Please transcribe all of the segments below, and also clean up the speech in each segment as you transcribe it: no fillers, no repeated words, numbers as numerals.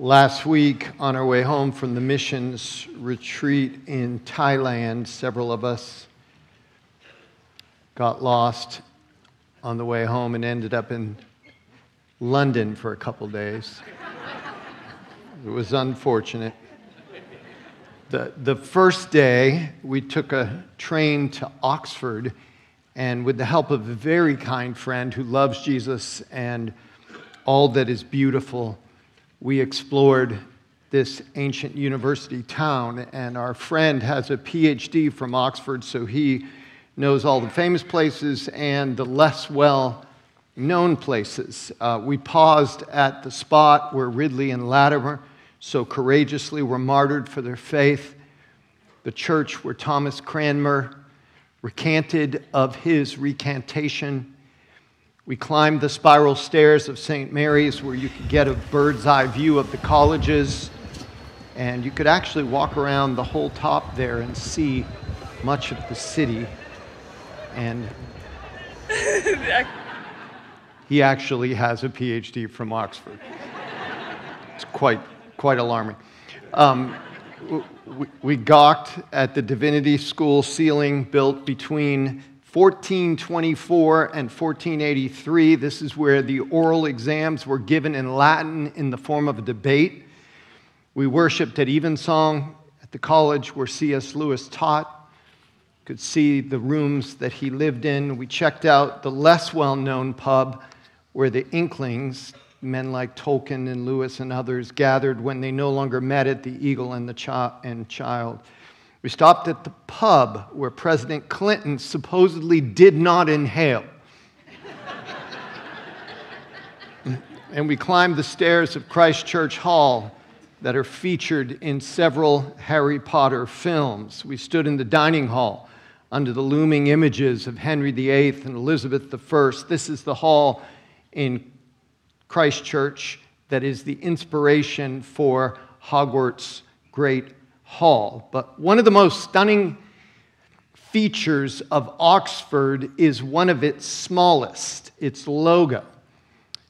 Last week, on our way home from the missions retreat in Thailand, several of us got lost on the way home and ended up in London for a couple days. It was unfortunate. The first day, we took a train to Oxford, and with the help of a very kind friend who loves Jesus and all that is beautiful, we explored this ancient university town, and our friend has a PhD from Oxford, so he knows all the famous places and the less well-known places. We paused at the spot where Ridley and Latimer so courageously were martyred for their faith, the church where Thomas Cranmer recanted of his recantation. We climbed the spiral stairs of St. Mary's, where you could get a bird's eye view of the colleges, and you could actually walk around the whole top there and see much of the city. And he actually has a PhD from Oxford. It's quite alarming. We gawked at the Divinity School ceiling built between 1424 and 1483, this is where the oral exams were given in Latin in the form of a debate. We worshipped at Evensong at the college where C.S. Lewis taught. Could see the rooms that he lived in. We checked out the less well-known pub where the Inklings, men like Tolkien and Lewis and others, gathered when they no longer met at the Eagle and the Child. We stopped at the pub where President Clinton supposedly did not inhale. And we climbed the stairs of Christchurch Hall that are featured in several Harry Potter films. We stood in the dining hall under the looming images of Henry VIII and Elizabeth I. This is the hall in Christchurch that is the inspiration for Hogwarts' great hall. But one of the most stunning features of Oxford is one of its smallest, its logo,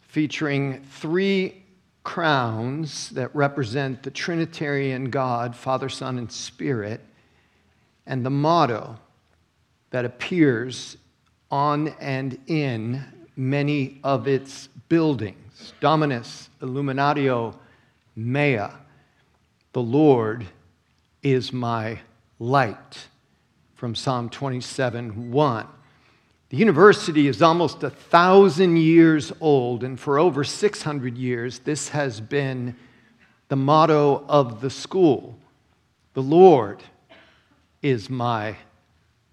featuring three crowns that represent the Trinitarian God, Father, Son, and Spirit, and the motto that appears on and in many of its buildings, Dominus Illuminatio Mea, the Lord is my light, from Psalm 27:1. The university is almost 1,000 years old, and for over 600 years, this has been the motto of the school. The Lord is my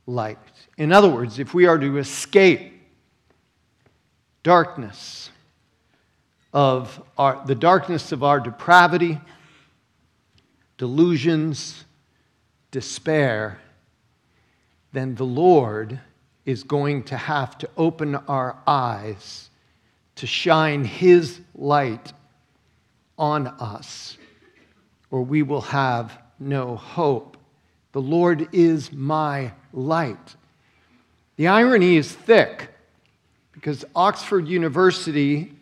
light. In other words, if we are to escape the darkness of our depravity, delusions, despair, then the Lord is going to have to open our eyes to shine His light on us, or we will have no hope. The Lord is my light. The irony is thick, because Oxford University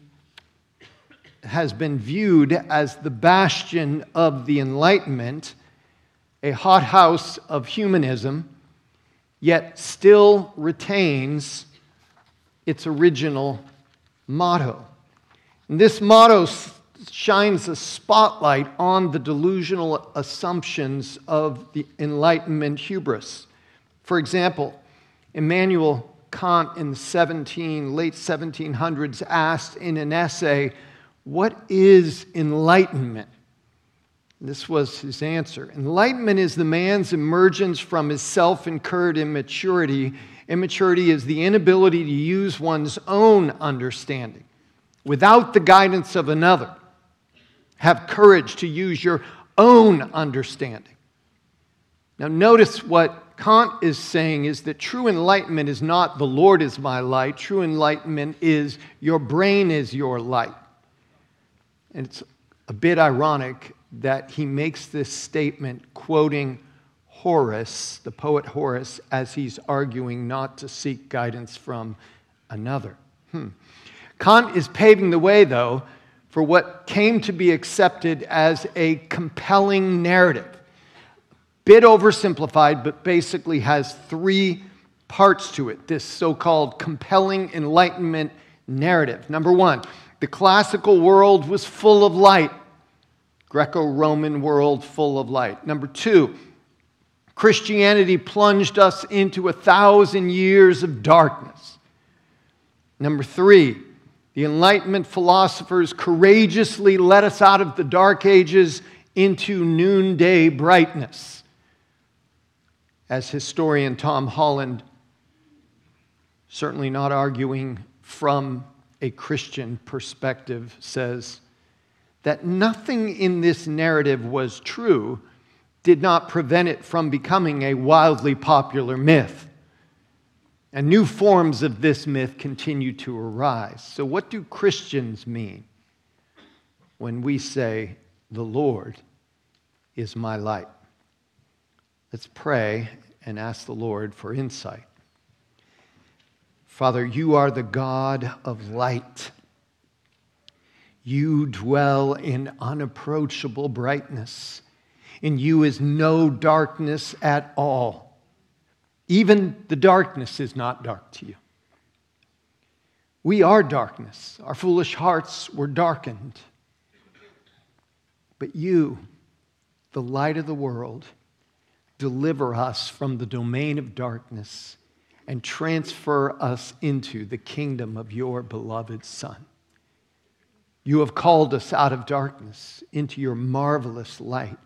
has been viewed as the bastion of the Enlightenment, a hothouse of humanism, yet still retains its original motto. And this motto shines a spotlight on the delusional assumptions of the Enlightenment hubris. For example, Immanuel Kant in the late 1700s asked in an essay, "What is enlightenment?" This was his answer. Enlightenment is the man's emergence from his self-incurred immaturity. Immaturity is the inability to use one's own understanding without the guidance of another. Have courage to use your own understanding. Now, notice what Kant is saying is that true enlightenment is not the Lord is my light. True enlightenment is your brain is your light. And it's a bit ironic that he makes this statement quoting Horace, the poet Horace, as he's arguing not to seek guidance from another. Kant is paving the way, though, for what came to be accepted as a compelling narrative. Bit oversimplified, but basically has three parts to it, this so-called compelling Enlightenment narrative. Number one, the classical world was full of light. Greco-Roman world full of light. Number two, Christianity plunged us into 1,000 years of darkness. Number three, the Enlightenment philosophers courageously led us out of the Dark Ages into noonday brightness. As historian Tom Holland, certainly not arguing from a Christian perspective, says that nothing in this narrative was true did not prevent it from becoming a wildly popular myth. And new forms of this myth continue to arise. So what do Christians mean when we say, the Lord is my light? Let's pray and ask the Lord for insight. Father, you are the God of light. You dwell in unapproachable brightness. In you is no darkness at all. Even the darkness is not dark to you. We are darkness. Our foolish hearts were darkened. But you, the light of the world, deliver us from the domain of darkness and transfer us into the kingdom of your beloved Son. You have called us out of darkness into your marvelous light.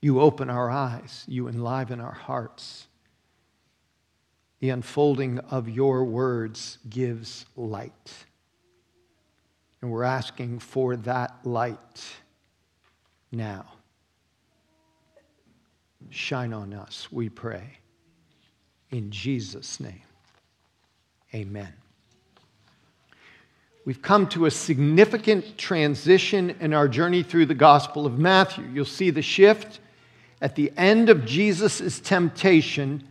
You open our eyes. You enliven our hearts. The unfolding of your words gives light. And we're asking for that light now. Shine on us, we pray. In Jesus' name, amen. We've come to a significant transition in our journey through the Gospel of Matthew. You'll see the shift at the end of Jesus' temptation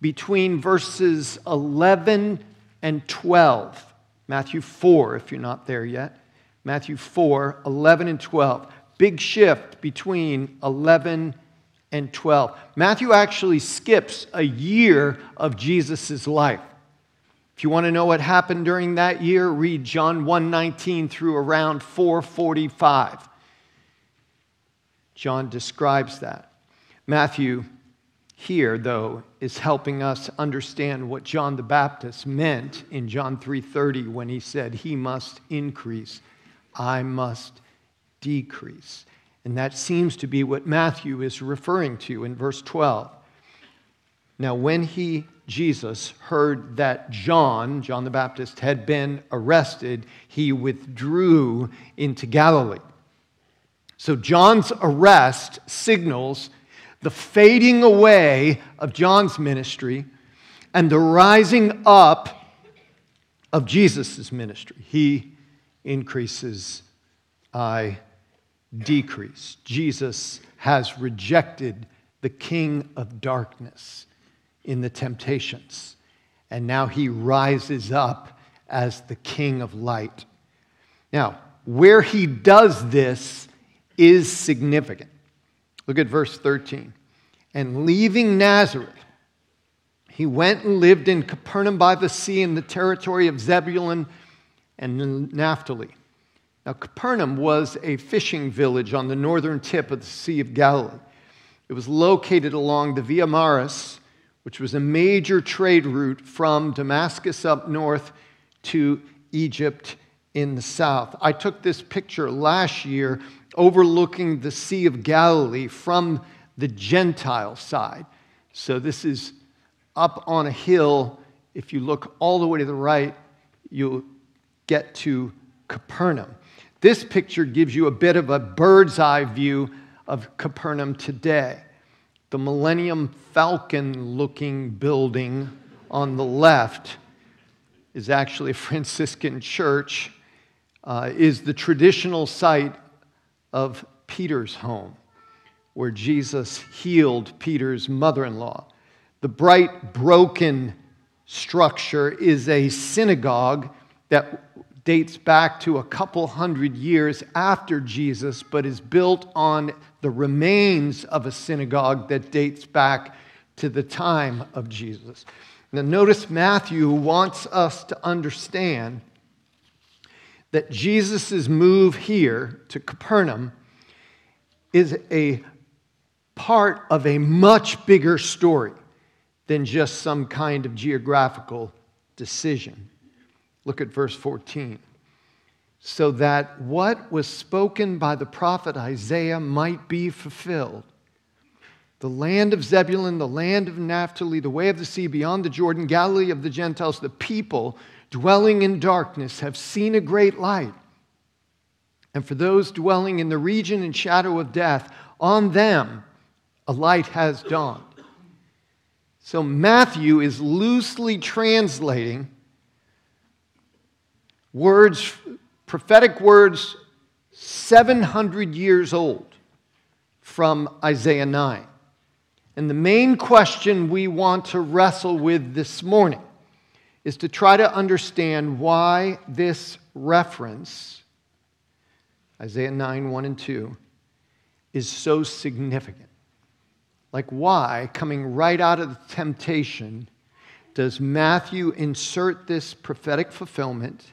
between verses 11 and 12. Matthew 4, if you're not there yet. Matthew 4, 11 and 12. Big shift between 11 and 12. Matthew actually skips a year of Jesus' life. If you want to know what happened during that year, read John 1:19 through around 4:45. John describes that. Matthew here, though, is helping us understand what John the Baptist meant in John 3:30 when he said, "He must increase, I must decrease." And that seems to be what Matthew is referring to in verse 12. Now, when Jesus heard that John the Baptist, had been arrested, he withdrew into Galilee. So John's arrest signals the fading away of John's ministry and the rising up of Jesus' ministry. He increases, I decrease. Jesus has rejected the king of darkness in the temptations, and now he rises up as the king of light. Now, where he does this is significant. Look at verse 13. And leaving Nazareth, he went and lived in Capernaum by the sea in the territory of Zebulun and Naphtali. Now, Capernaum was a fishing village on the northern tip of the Sea of Galilee. It was located along the Via Maris, which was a major trade route from Damascus up north to Egypt in the south. I took this picture last year overlooking the Sea of Galilee from the Gentile side. So this is up on a hill. If you look all the way to the right, you'll get to Capernaum. This picture gives you a bit of a bird's eye view of Capernaum today. The Millennium Falcon-looking building on the left is actually a Franciscan church, is the traditional site of Peter's home, where Jesus healed Peter's mother-in-law. The bright, broken structure is a synagogue that dates back to a couple hundred years after Jesus, but is built on the remains of a synagogue that dates back to the time of Jesus. Now notice Matthew wants us to understand that Jesus' move here to Capernaum is a part of a much bigger story than just some kind of geographical decision. Look at verse 14. So that what was spoken by the prophet Isaiah might be fulfilled. The land of Zebulun, the land of Naphtali, the way of the sea beyond the Jordan, Galilee of the Gentiles, the people dwelling in darkness have seen a great light. And for those dwelling in the region and shadow of death, on them a light has dawned. So Matthew is loosely translating words, prophetic words, 700 years old from Isaiah 9. And the main question we want to wrestle with this morning is to try to understand why this reference, Isaiah 9, 1 and 2, is so significant. Like why, coming right out of the temptation, does Matthew insert this prophetic fulfillment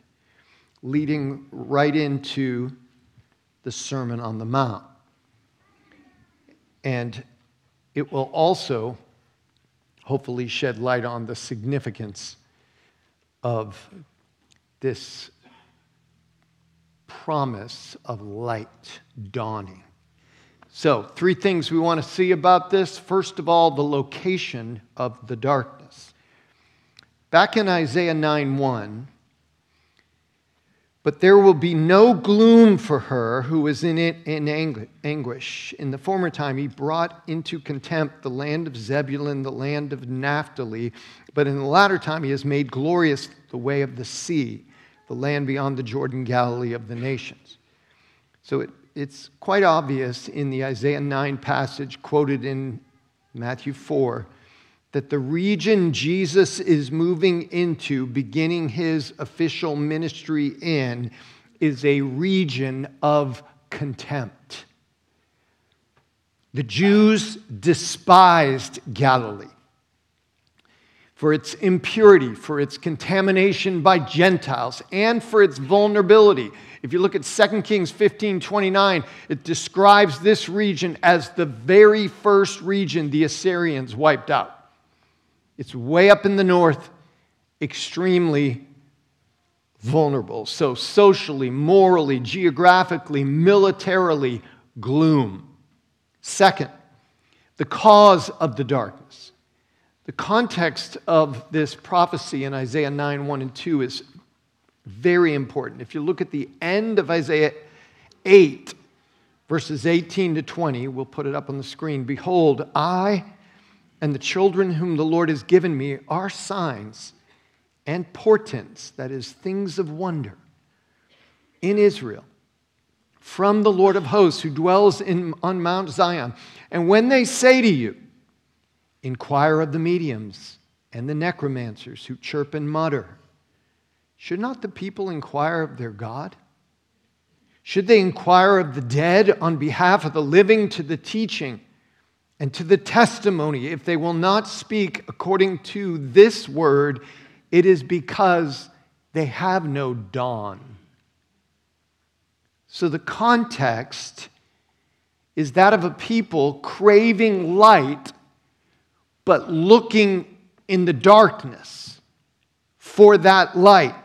leading right into the Sermon on the Mount? And it will also hopefully shed light on the significance of this promise of light dawning. So, three things we want to see about this. First of all, the location of the darkness. Back in Isaiah 9:1, but there will be no gloom for her who is in it in anguish. In the former time, he brought into contempt the land of Zebulun, the land of Naphtali. But in the latter time, he has made glorious the way of the sea, the land beyond the Jordan, Galilee of the nations. So it's quite obvious in the Isaiah 9 passage quoted in Matthew 4 that the region Jesus is moving into, beginning his official ministry in, is a region of contempt. The Jews despised Galilee for its impurity, for its contamination by Gentiles, and for its vulnerability. If you look at 2 Kings 15:29, it describes this region as the very first region the Assyrians wiped out. It's way up in the north, extremely vulnerable. So socially, morally, geographically, militarily, gloom. Second, the cause of the darkness. The context of this prophecy in Isaiah 9, 1 and 2 is very important. If you look at the end of Isaiah 8, verses 18 to 20, we'll put it up on the screen. Behold, I and the children whom the Lord has given me are signs and portents, that is, things of wonder, in Israel, from the Lord of hosts who dwells on Mount Zion. And when they say to you, inquire of the mediums and the necromancers who chirp and mutter, should not the people inquire of their God? Should they inquire of the dead on behalf of the living to the teaching and to the testimony? If they will not speak according to this word, it is because they have no dawn. So the context is that of a people craving light, but looking in the darkness for that light.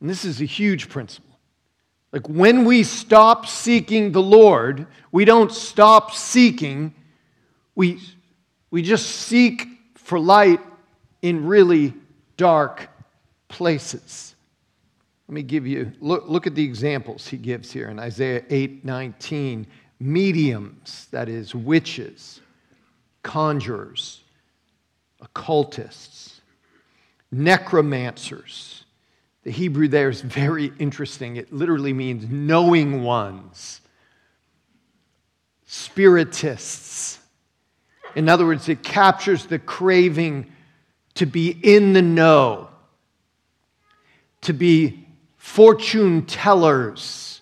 And this is a huge principle. Like when we stop seeking the Lord, we don't stop seeking, we just seek for light in really dark places. Let me give you, look at the examples he gives here in Isaiah 8:19. Mediums, that is, witches, conjurers, occultists, necromancers. The Hebrew there is very interesting. It literally means knowing ones. Spiritists. In other words, it captures the craving to be in the know. to be fortune tellers,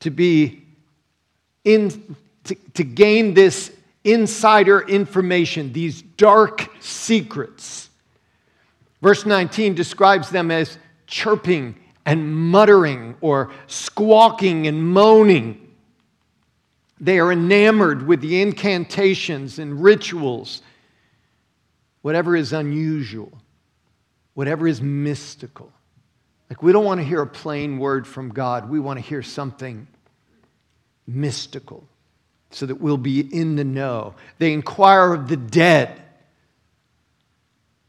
to be to gain this insider information, these dark secrets. Verse 19 describes them as chirping and muttering or squawking and moaning. They are enamored with the incantations and rituals, whatever is unusual, whatever is mystical. Like, we don't want to hear a plain word from God. We want to hear something mystical so that we'll be in the know. They inquire of the dead,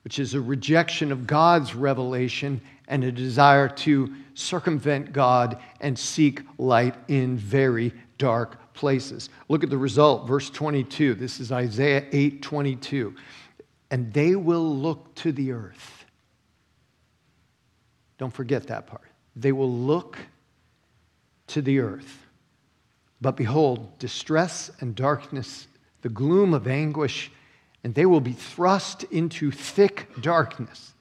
which is a rejection of God's revelation and a desire to circumvent God and seek light in very dark places. Look at the result, verse 22. This is Isaiah 8:22. And they will look to the earth. Don't forget that part. They will look to the earth. But behold, distress and darkness, the gloom of anguish, and they will be thrust into thick darkness.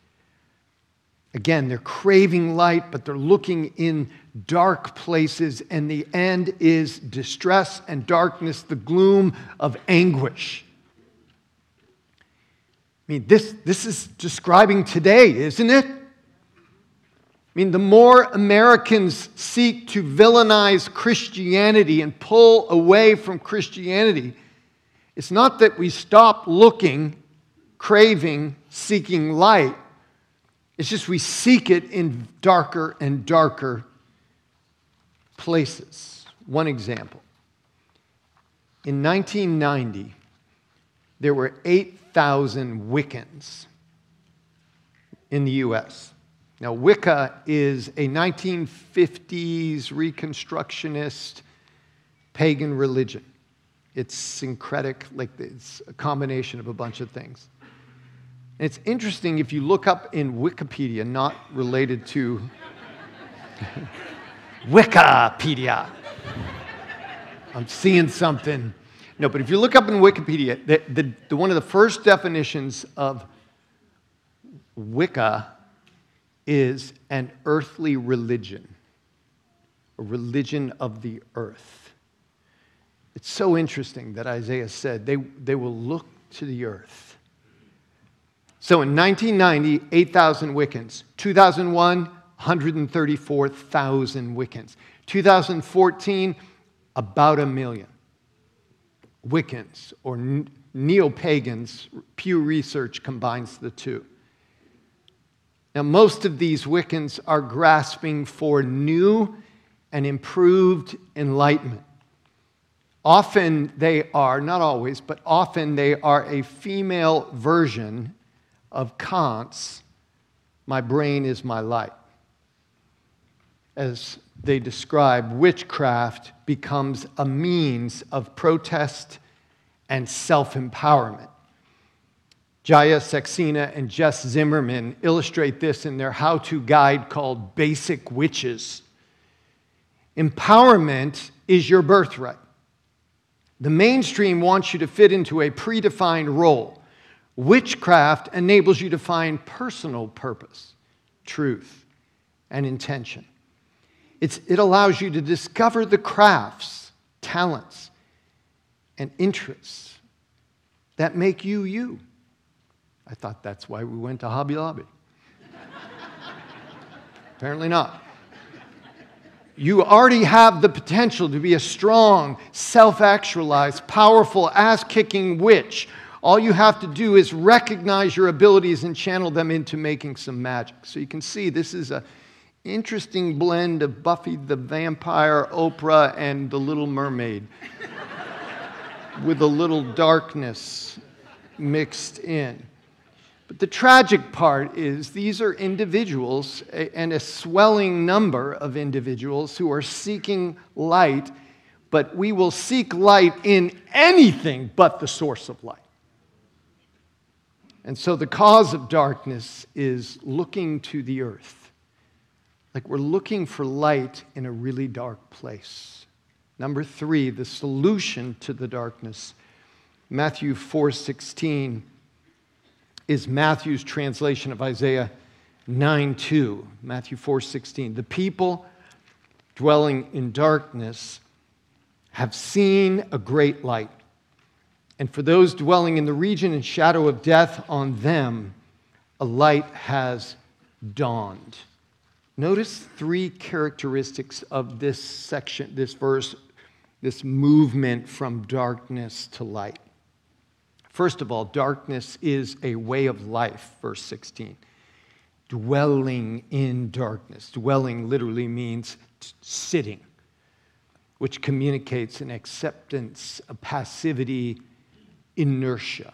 Again, they're craving light, but they're looking in dark places, and the end is distress and darkness, the gloom of anguish. I mean, this is describing today, isn't it? I mean, the more Americans seek to villainize Christianity and pull away from Christianity, it's not that we stop looking, craving, seeking light. It's just we seek it in darker and darker places. One example. In 1990, there were 8,000 Wiccans in the U.S. Now, Wicca is a 1950s Reconstructionist pagan religion. It's syncretic, like it's a combination of a bunch of things. And it's interesting, if you look up in Wikipedia, not related to Wiccapedia. I'm seeing something. No, but if you look up in Wikipedia, one of the first definitions of Wicca is an earthly religion, a religion of the earth. It's so interesting that Isaiah said they will look to the earth. So in 1990, 8,000 Wiccans. 2001, 134,000 Wiccans. 2014, about 1 million Wiccans, or neo-pagans. Pew Research combines the two. Now, most of these Wiccans are grasping for new and improved enlightenment. Often they are, not always, but often they are a female version of Kant's "My Brain is My Light," as they describe witchcraft becomes a means of protest and self-empowerment. Jaya Saxena and Jess Zimmerman illustrate this in their how-to guide called Basic Witches. Empowerment is your birthright. The mainstream wants you to fit into a predefined role. Witchcraft enables you to find personal purpose, truth, and intention. It allows you to discover the crafts, talents, and interests that make you, you. I thought that's why we went to Hobby Lobby. Apparently not. You already have the potential to be a strong, self-actualized, powerful, ass-kicking witch. All you have to do is recognize your abilities and channel them into making some magic. So you can see this is an interesting blend of Buffy the Vampire, Oprah, and The Little Mermaid with a little darkness mixed in. But the tragic part is these are individuals, and a swelling number of individuals who are seeking light, but we will seek light in anything but the source of light. And so the cause of darkness is looking to the earth. Like, we're looking for light in a really dark place. Number three, the solution to the darkness. Matthew 4:16 is Matthew's translation of Isaiah 9:2, Matthew 4:16. The people dwelling in darkness have seen a great light. And for those dwelling in the region and shadow of death, on them a light has dawned. Notice three characteristics of this section, this verse, this movement from darkness to light. First of all, darkness is a way of life, verse 16. Dwelling in darkness. Dwelling literally means sitting, which communicates an acceptance, a passivity, inertia.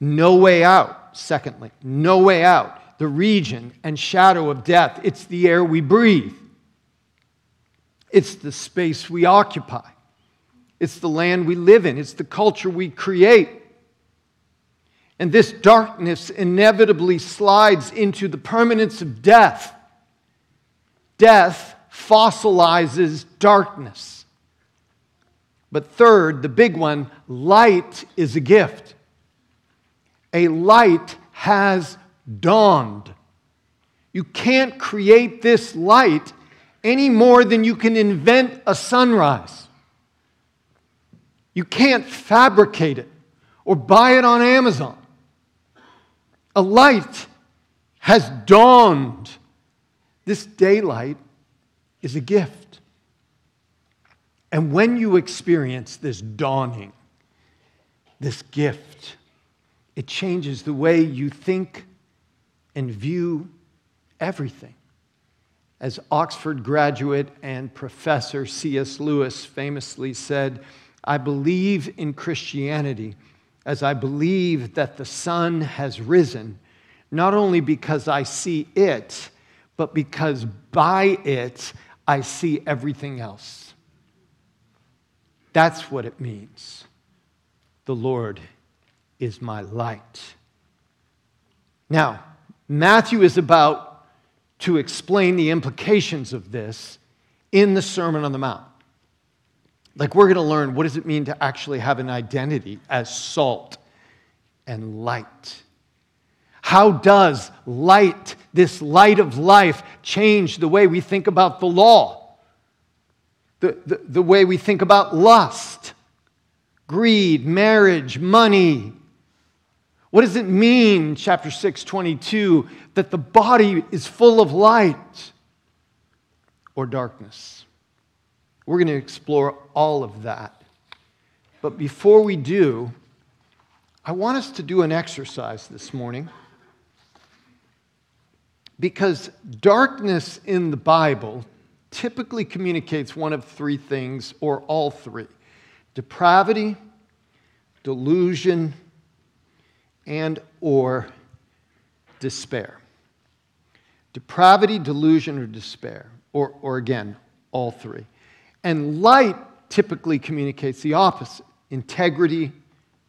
No way out, secondly. No way out. The region and shadow of death. It's the air we breathe. It's the space we occupy. It's the land we live in. It's the culture we create. And this darkness inevitably slides into the permanence of death. Death fossilizes darkness. But third, the big one, light is a gift. A light has dawned. You can't create this light any more than you can invent a sunrise. You can't fabricate it or buy it on Amazon. A light has dawned. This daylight is a gift. And when you experience this dawning, this gift, it changes the way you think and view everything. As Oxford graduate and professor C.S. Lewis famously said, I believe in Christianity as I believe that the sun has risen, not only because I see it, but because by it I see everything else. That's what it means. The Lord is my light. Now, Matthew is about to explain the implications of this in the Sermon on the Mount. Like, we're going to learn what does it mean to actually have an identity as salt and light. How does light, this light of life, change the way we think about the law, the way we think about lust, greed, marriage, money? What does it mean, chapter 6:22, that the body is full of light or darkness? We're going to explore all of that. But before we do, I want us to do an exercise this morning. Because darkness in the Bible typically communicates one of three things, or all three: depravity, delusion, and or despair. Depravity, delusion, or despair. Or again, all three. And light typically communicates the opposite: integrity,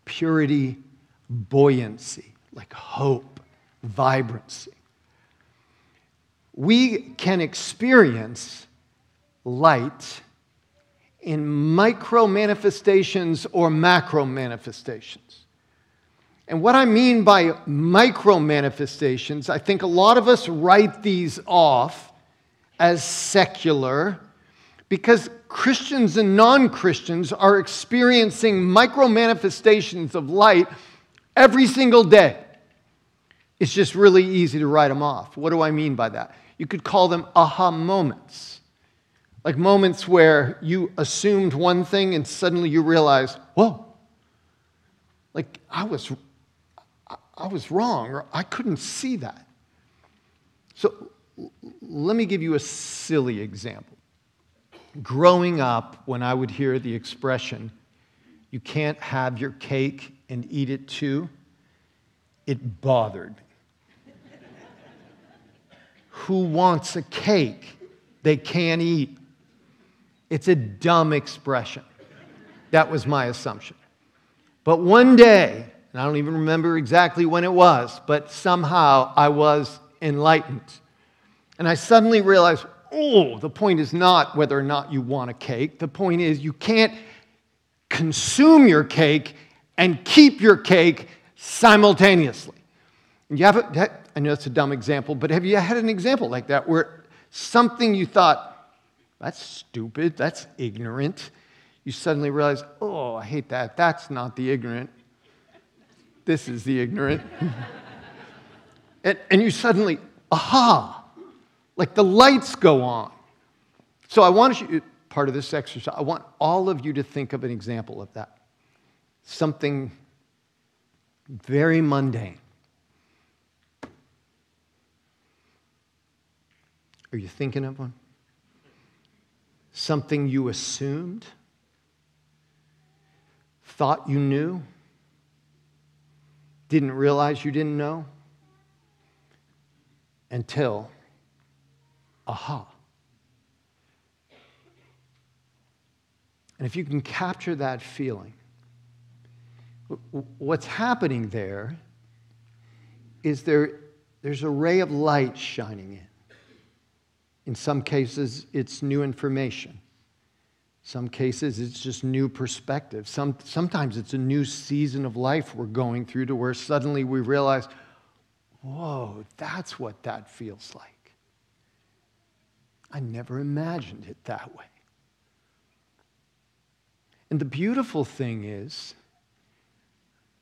purity, buoyancy, like hope, vibrancy. We can experience light in micro manifestations or macro manifestations. And what I mean by micro manifestations, I think a lot of us write these off as secular, because Christians and non-Christians are experiencing micro-manifestations of light every single day. It's just really easy to write them off. What do I mean by that? You could call them aha moments. Like moments where you assumed one thing and suddenly you realize, whoa, like I was wrong, or I couldn't see that. So let me give you a silly example. Growing up, when I would hear the expression, you can't have your cake and eat it too, it bothered me. Who wants a cake they can't eat? It's a dumb expression. That was my assumption. But one day, and I don't even remember exactly when it was, but somehow I was enlightened. And I suddenly realized, oh, the point is not whether or not you want a cake. The point is you can't consume your cake and keep your cake simultaneously. And you have I know that's a dumb example, but have you had an example like that where something you thought, that's stupid, that's ignorant, you suddenly realize, oh, I hate that, that's not the ignorant, this is the ignorant. and you suddenly, aha, like the lights go on. So I want you, part of this exercise, I want all of you to think of an example of that. Something very mundane. Are you thinking of one? Something you assumed, thought you knew, didn't realize you didn't know, until, aha. And if you can capture that feeling, what's happening there is there's a ray of light shining in. In some cases, it's new information. Some cases, it's just new perspective. Sometimes it's a new season of life we're going through to where suddenly we realize, whoa, that's what that feels like. I never imagined it that way. And the beautiful thing is,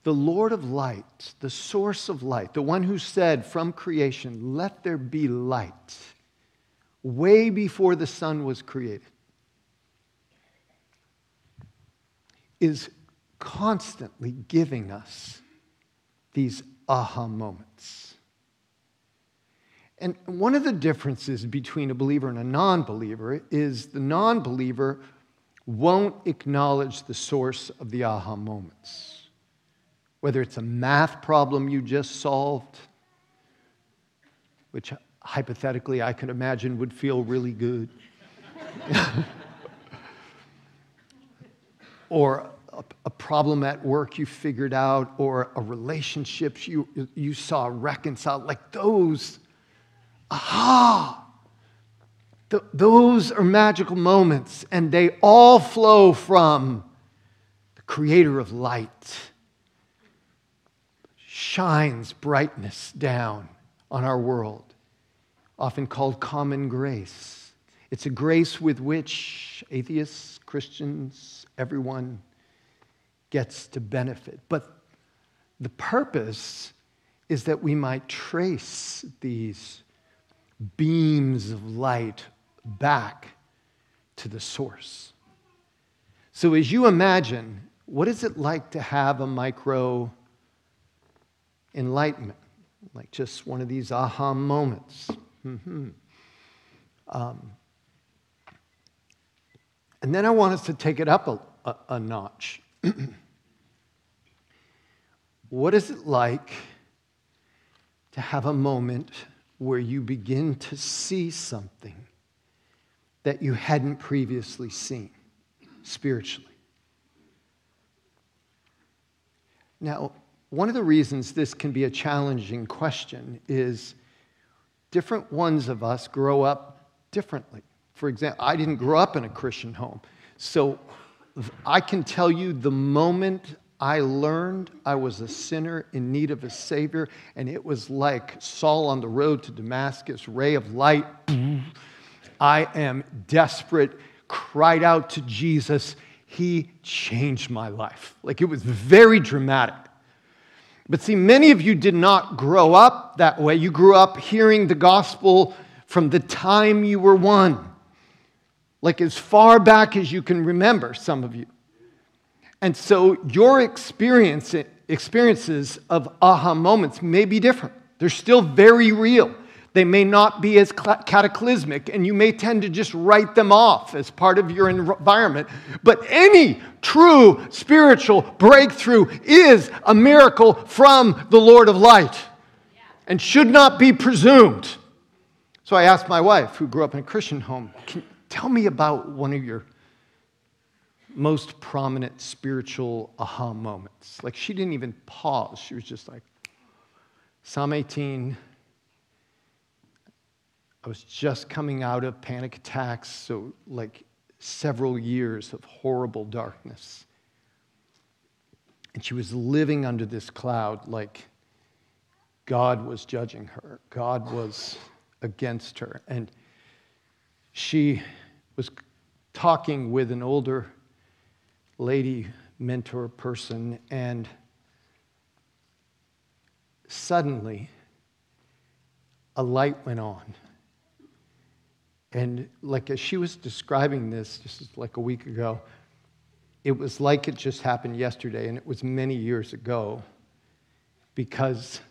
the Lord of light, the source of light, the one who said from creation, let there be light, way before the sun was created, is constantly giving us these aha moments. And one of the differences between a believer and a non-believer is the non-believer won't acknowledge the source of the aha moments. Whether it's a math problem you just solved, which hypothetically, I can imagine would feel really good. Or a problem at work you figured out, or a relationship you saw reconciled. Like those, aha! Those are magical moments, and they all flow from the creator of light. Shines brightness down on our world. Often called common grace. It's a grace with which atheists, Christians, everyone gets to benefit. But the purpose is that we might trace these beams of light back to the source. So as you imagine, what is it like to have a micro enlightenment? Like just one of these aha moments. Mm-hmm. And then I want us to take it up a notch. What is it like to have a moment where you begin to see something that you hadn't previously seen spiritually? Now, one of the reasons this can be a challenging question is different ones of us grow up differently. For example, I didn't grow up in a Christian home. So I can tell you the moment I learned I was a sinner in need of a Savior, and it was like Saul on the road to Damascus, ray of light. I am desperate, cried out to Jesus. He changed my life. Like it was very dramatic. But see, many of you did not grow up that way. You grew up hearing the gospel from the time you were one, like as far back as you can remember, some of you. And so your experiences of aha moments may be different. They're still very real. They may not be as cataclysmic, and you may tend to just write them off as part of your environment. But any true spiritual breakthrough is a miracle from the Lord of light and should not be presumed. So I asked my wife, who grew up in a Christian home, can you tell me about one of your most prominent spiritual aha moments? Like she didn't even pause. She was just like, Psalm 18... I was just coming out of panic attacks, so like several years of horrible darkness. And she was living under this cloud like God was judging her. God was against her. And she was talking with an older lady mentor person, and suddenly a light went on. And like as she was describing this, just like a week ago, it was like it just happened yesterday, and it was many years ago, because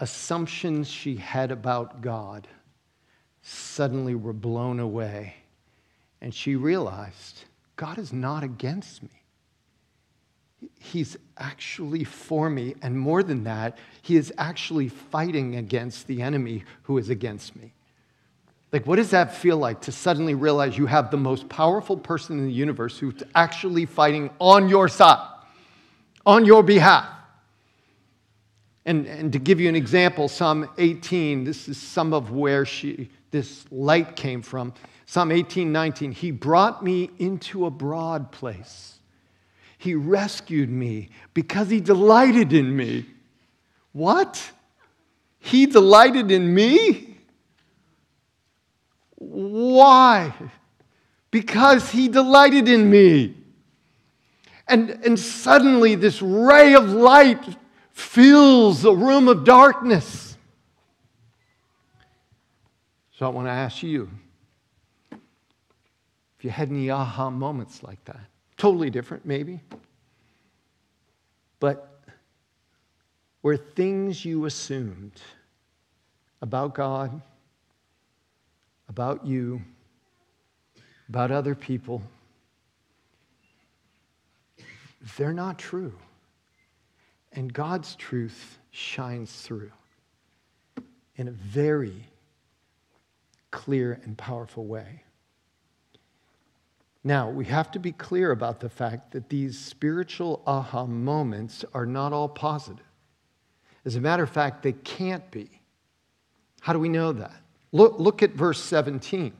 assumptions she had about God suddenly were blown away, and she realized, God is not against me. He's actually for me, and more than that, he is actually fighting against the enemy who is against me. Like, what does that feel like to suddenly realize you have the most powerful person in the universe who's actually fighting on your side, on your behalf? And to give you an example, Psalm 18, this is some of where this light came from. Psalm 18:19, he brought me into a broad place. He rescued me because he delighted in me. What? He delighted in me? Why? Because he delighted in me. And suddenly this ray of light fills the room of darkness. So I want to ask you, if you had any aha moments like that, totally different maybe, but were things you assumed about God, about you, about other people, they're not true. And God's truth shines through in a very clear and powerful way. Now, we have to be clear about the fact that these spiritual aha moments are not all positive. As a matter of fact, they can't be. How do we know that? Look at verse 17.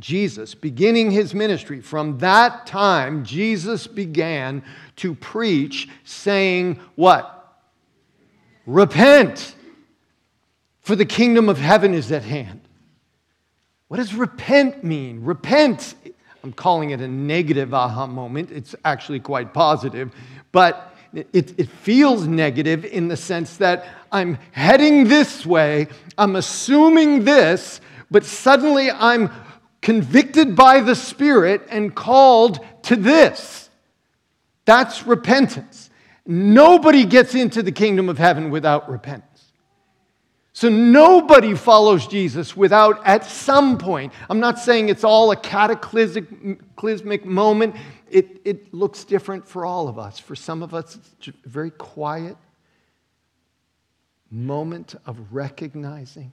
Jesus, beginning his ministry, from that time, Jesus began to preach, saying what? Repent, for the kingdom of heaven is at hand. What does repent mean? Repent, I'm calling it a negative aha moment. It's actually quite positive, but it feels negative in the sense that I'm heading this way, I'm assuming this, but suddenly I'm convicted by the Spirit and called to this. That's repentance. Nobody gets into the kingdom of heaven without repentance. So nobody follows Jesus without at some point. I'm not saying it's all a cataclysmic moment. It looks different for all of us. For some of us, it's a very quiet moment of recognizing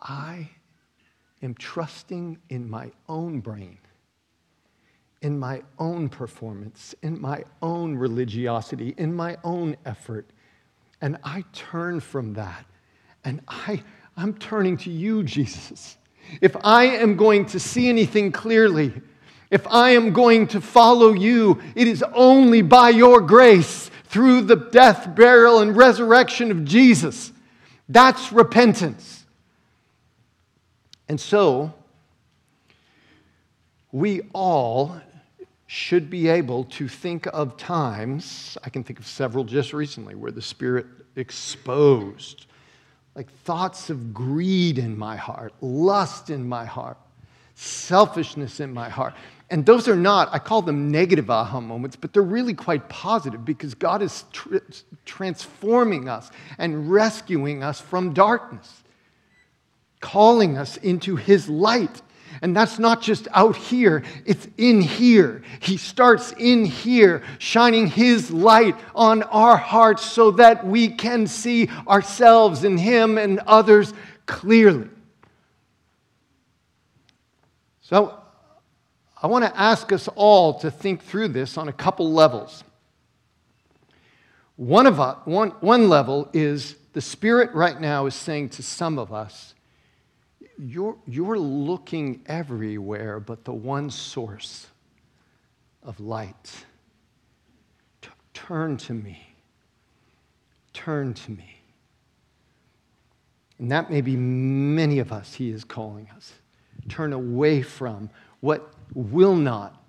I am trusting in my own brain, in my own performance, in my own religiosity, in my own effort. And I turn from that. And I'm turning to you, Jesus. If I am going to see anything clearly, if I am going to follow you, it is only by your grace through the death, burial, and resurrection of Jesus. That's repentance. And so, we all should be able to think of times, I can think of several just recently, where the Spirit exposed, like thoughts of greed in my heart, lust in my heart, selfishness in my heart. And those are not, I call them negative aha moments, but they're really quite positive because God is transforming us and rescuing us from darkness, calling us into his light. And that's not just out here, it's in here. He starts in here, shining his light on our hearts so that we can see ourselves and him and others clearly. So I want to ask us all to think through this on a couple levels. One level is the Spirit right now is saying to some of us, You're looking everywhere but the one source of light. Turn to me. turn to me. And that may be many of us, he is calling us. Turn away from what will not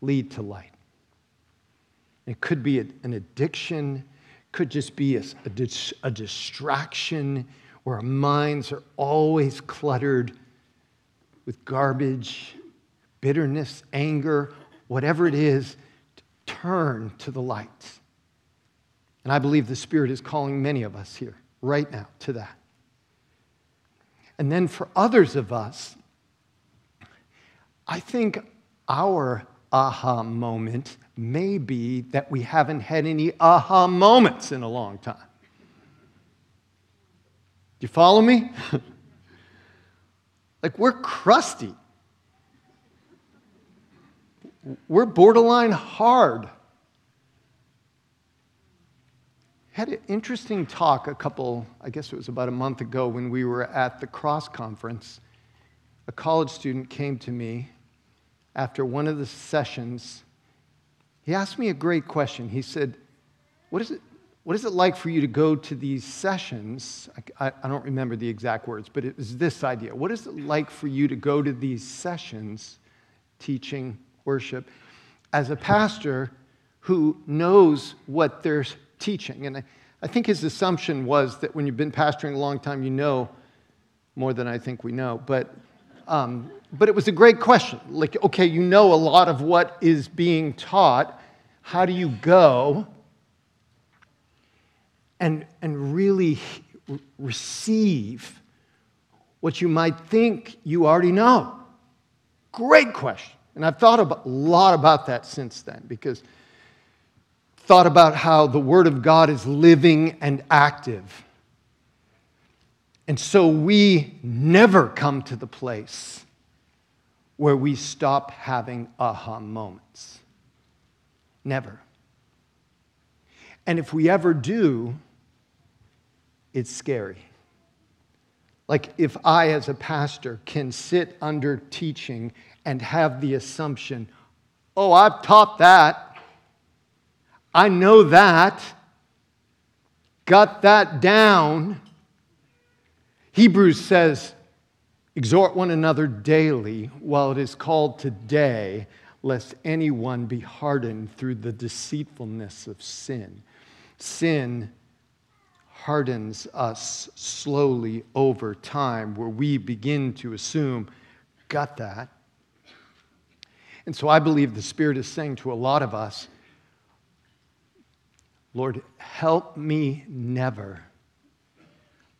lead to light. It could be an addiction, could just be a distraction, where our minds are always cluttered with garbage, bitterness, anger, whatever it is, turn to the light. And I believe the Spirit is calling many of us here right now to that. And then for others of us, I think our aha moment may be that we haven't had any aha moments in a long time. Do you follow me? Like, we're crusty. We're borderline hard. Had an interesting talk I guess it was about a month ago when we were at the Cross Conference. A college student came to me after one of the sessions. He asked me a great question. He said, What is it like for you to go to these sessions? I don't remember the exact words, but it was this idea. What is it like for you to go to these sessions, teaching, worship, as a pastor who knows what they're teaching? And I think his assumption was that when you've been pastoring a long time, you know more than I think we know. But it was a great question. Like, okay, you know a lot of what is being taught. How do you go and really receive what you might think you already know? Great question. And I've thought a lot about that since then, because I've thought about how the Word of God is living and active. And so we never come to the place where we stop having aha moments. Never. And if we ever do, it's scary. Like, if I as a pastor can sit under teaching and have the assumption, oh, I've taught that, I know that, got that down. Hebrews says, exhort one another daily while it is called today, lest anyone be hardened through the deceitfulness of sin. Sin hardens us slowly over time, where we begin to assume, got that. And so I believe the Spirit is saying to a lot of us, Lord, help me never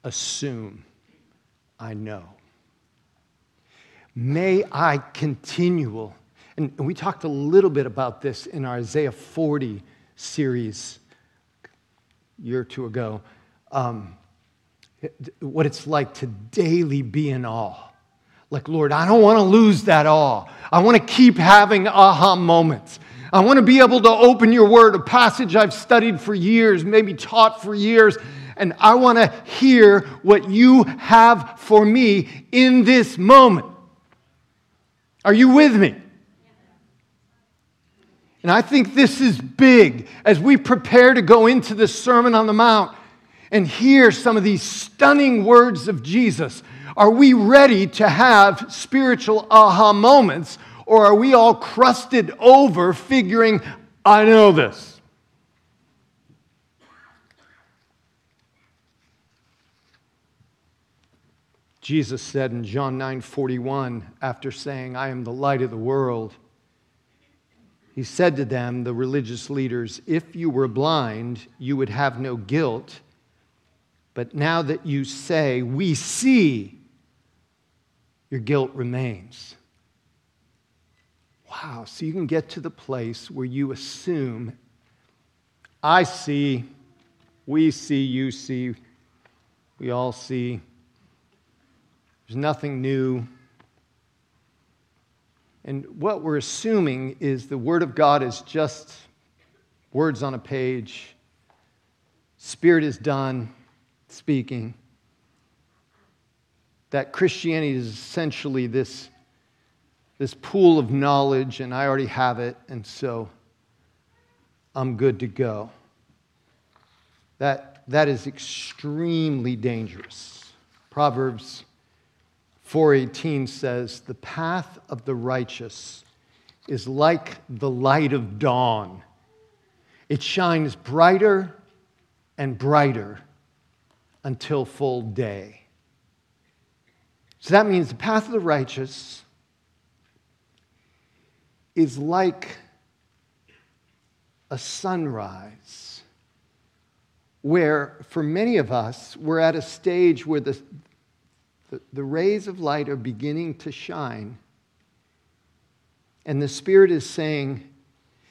assume I know. May I continual, and we talked a little bit about this in our Isaiah 40 series a year or two ago, what it's like to daily be in awe. Like, Lord, I don't want to lose that awe. I want to keep having aha moments. I want to be able to open your word, a passage I've studied for years, maybe taught for years, and I want to hear what you have for me in this moment. Are you with me? And I think this is big as we prepare to go into the Sermon on the Mount and hear some of these stunning words of Jesus. Are we ready to have spiritual aha moments, or are we all crusted over figuring, I know this? Jesus said in John 9:41, after saying, I am the light of the world, he said to them, the religious leaders, if you were blind, you would have no guilt. But now that you say, we see, your guilt remains. Wow, so you can get to the place where you assume, I see, we see, you see, we all see. There's nothing new. And what we're assuming is the Word of God is just words on a page. Spirit is done speaking. That Christianity is essentially this pool of knowledge, and I already have it, and so I'm good to go. That that is extremely dangerous. Proverbs 4:18 says, "The path of the righteous is like the light of dawn. It shines brighter and brighter until full day." So that means the path of the righteous is like a sunrise, where for many of us, we're at a stage where the rays of light are beginning to shine. And the Spirit is saying,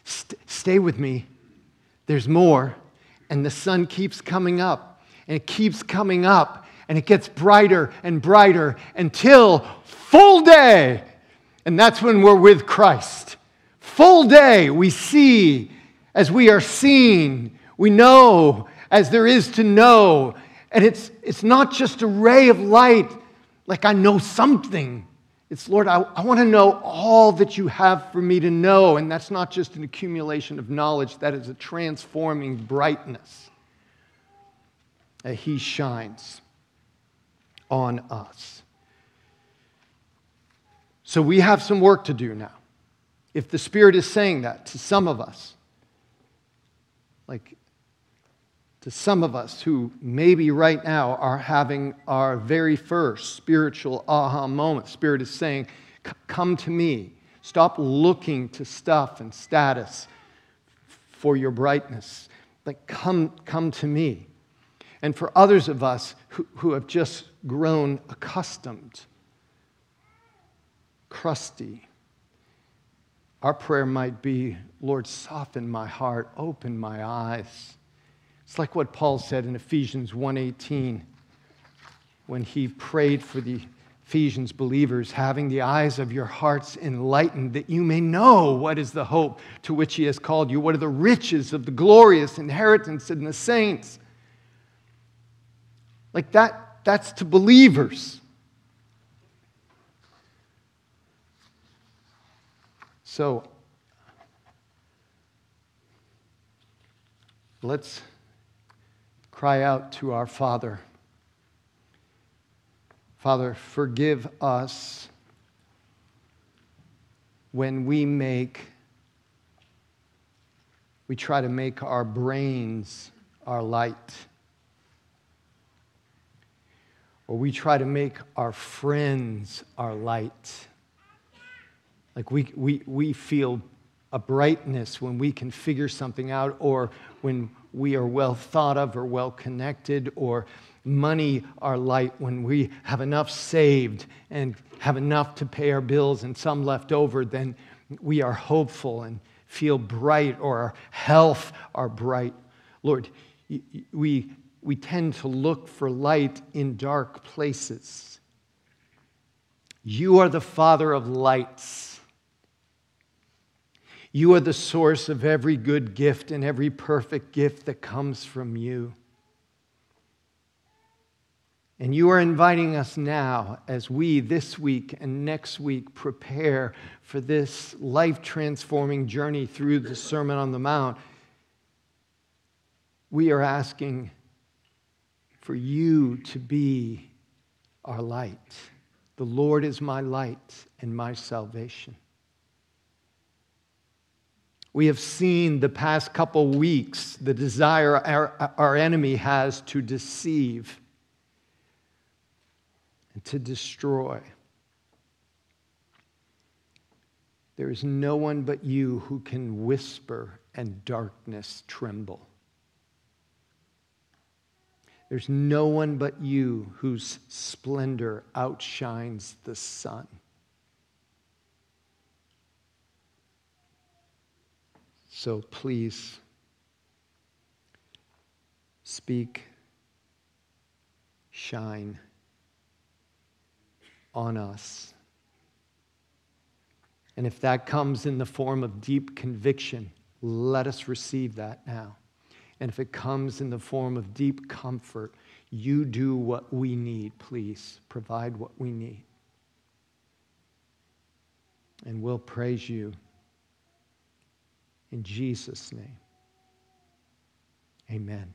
stay with me, there's more. And the sun keeps coming up, and it keeps coming up, and it gets brighter and brighter until full day. And that's when we're with Christ. Full day, we see as we are seen. We know as there is to know. And it's not just a ray of light, like I know something. It's, Lord, I want to know all that you have for me to know. And that's not just an accumulation of knowledge. That is a transforming brightness that He shines on us. So we have some work to do now. If the Spirit is saying that to some of us, like to some of us who maybe right now are having our very first spiritual aha moment, Spirit is saying, come to me. Stop looking to stuff and status for your brightness. Like, come to me. And for others of us who have just grown accustomed, crusty, our prayer might be, Lord, soften my heart, open my eyes. It's like what Paul said in Ephesians 1:18 when he prayed for the Ephesians believers, having the eyes of your hearts enlightened, that you may know what is the hope to which He has called you, what are the riches of the glorious inheritance in the saints. Like that's to believers. So let's cry out to our Father. Father, forgive us when we try to make our brains our light, or we try to make our friends our light. Like we feel a brightness when we can figure something out, or when we are well thought of or well connected, or money our light when we have enough saved and have enough to pay our bills and some left over, then we are hopeful and feel bright, or our health are bright. Lord, we tend to look for light in dark places. You are the Father of lights. You are the source of every good gift and every perfect gift that comes from you. And you are inviting us now, as we this week and next week prepare for this life-transforming journey through the Sermon on the Mount, we are asking for you to be our light. The Lord is my light and my salvation. We have seen the past couple weeks the desire our enemy has to deceive and to destroy. There is no one but you who can whisper and darkness tremble. There's no one but you whose splendor outshines the sun. So please speak, shine on us. And if that comes in the form of deep conviction, let us receive that now. And if it comes in the form of deep comfort, you do what we need, please. Provide what we need. And we'll praise you in Jesus' name. Amen.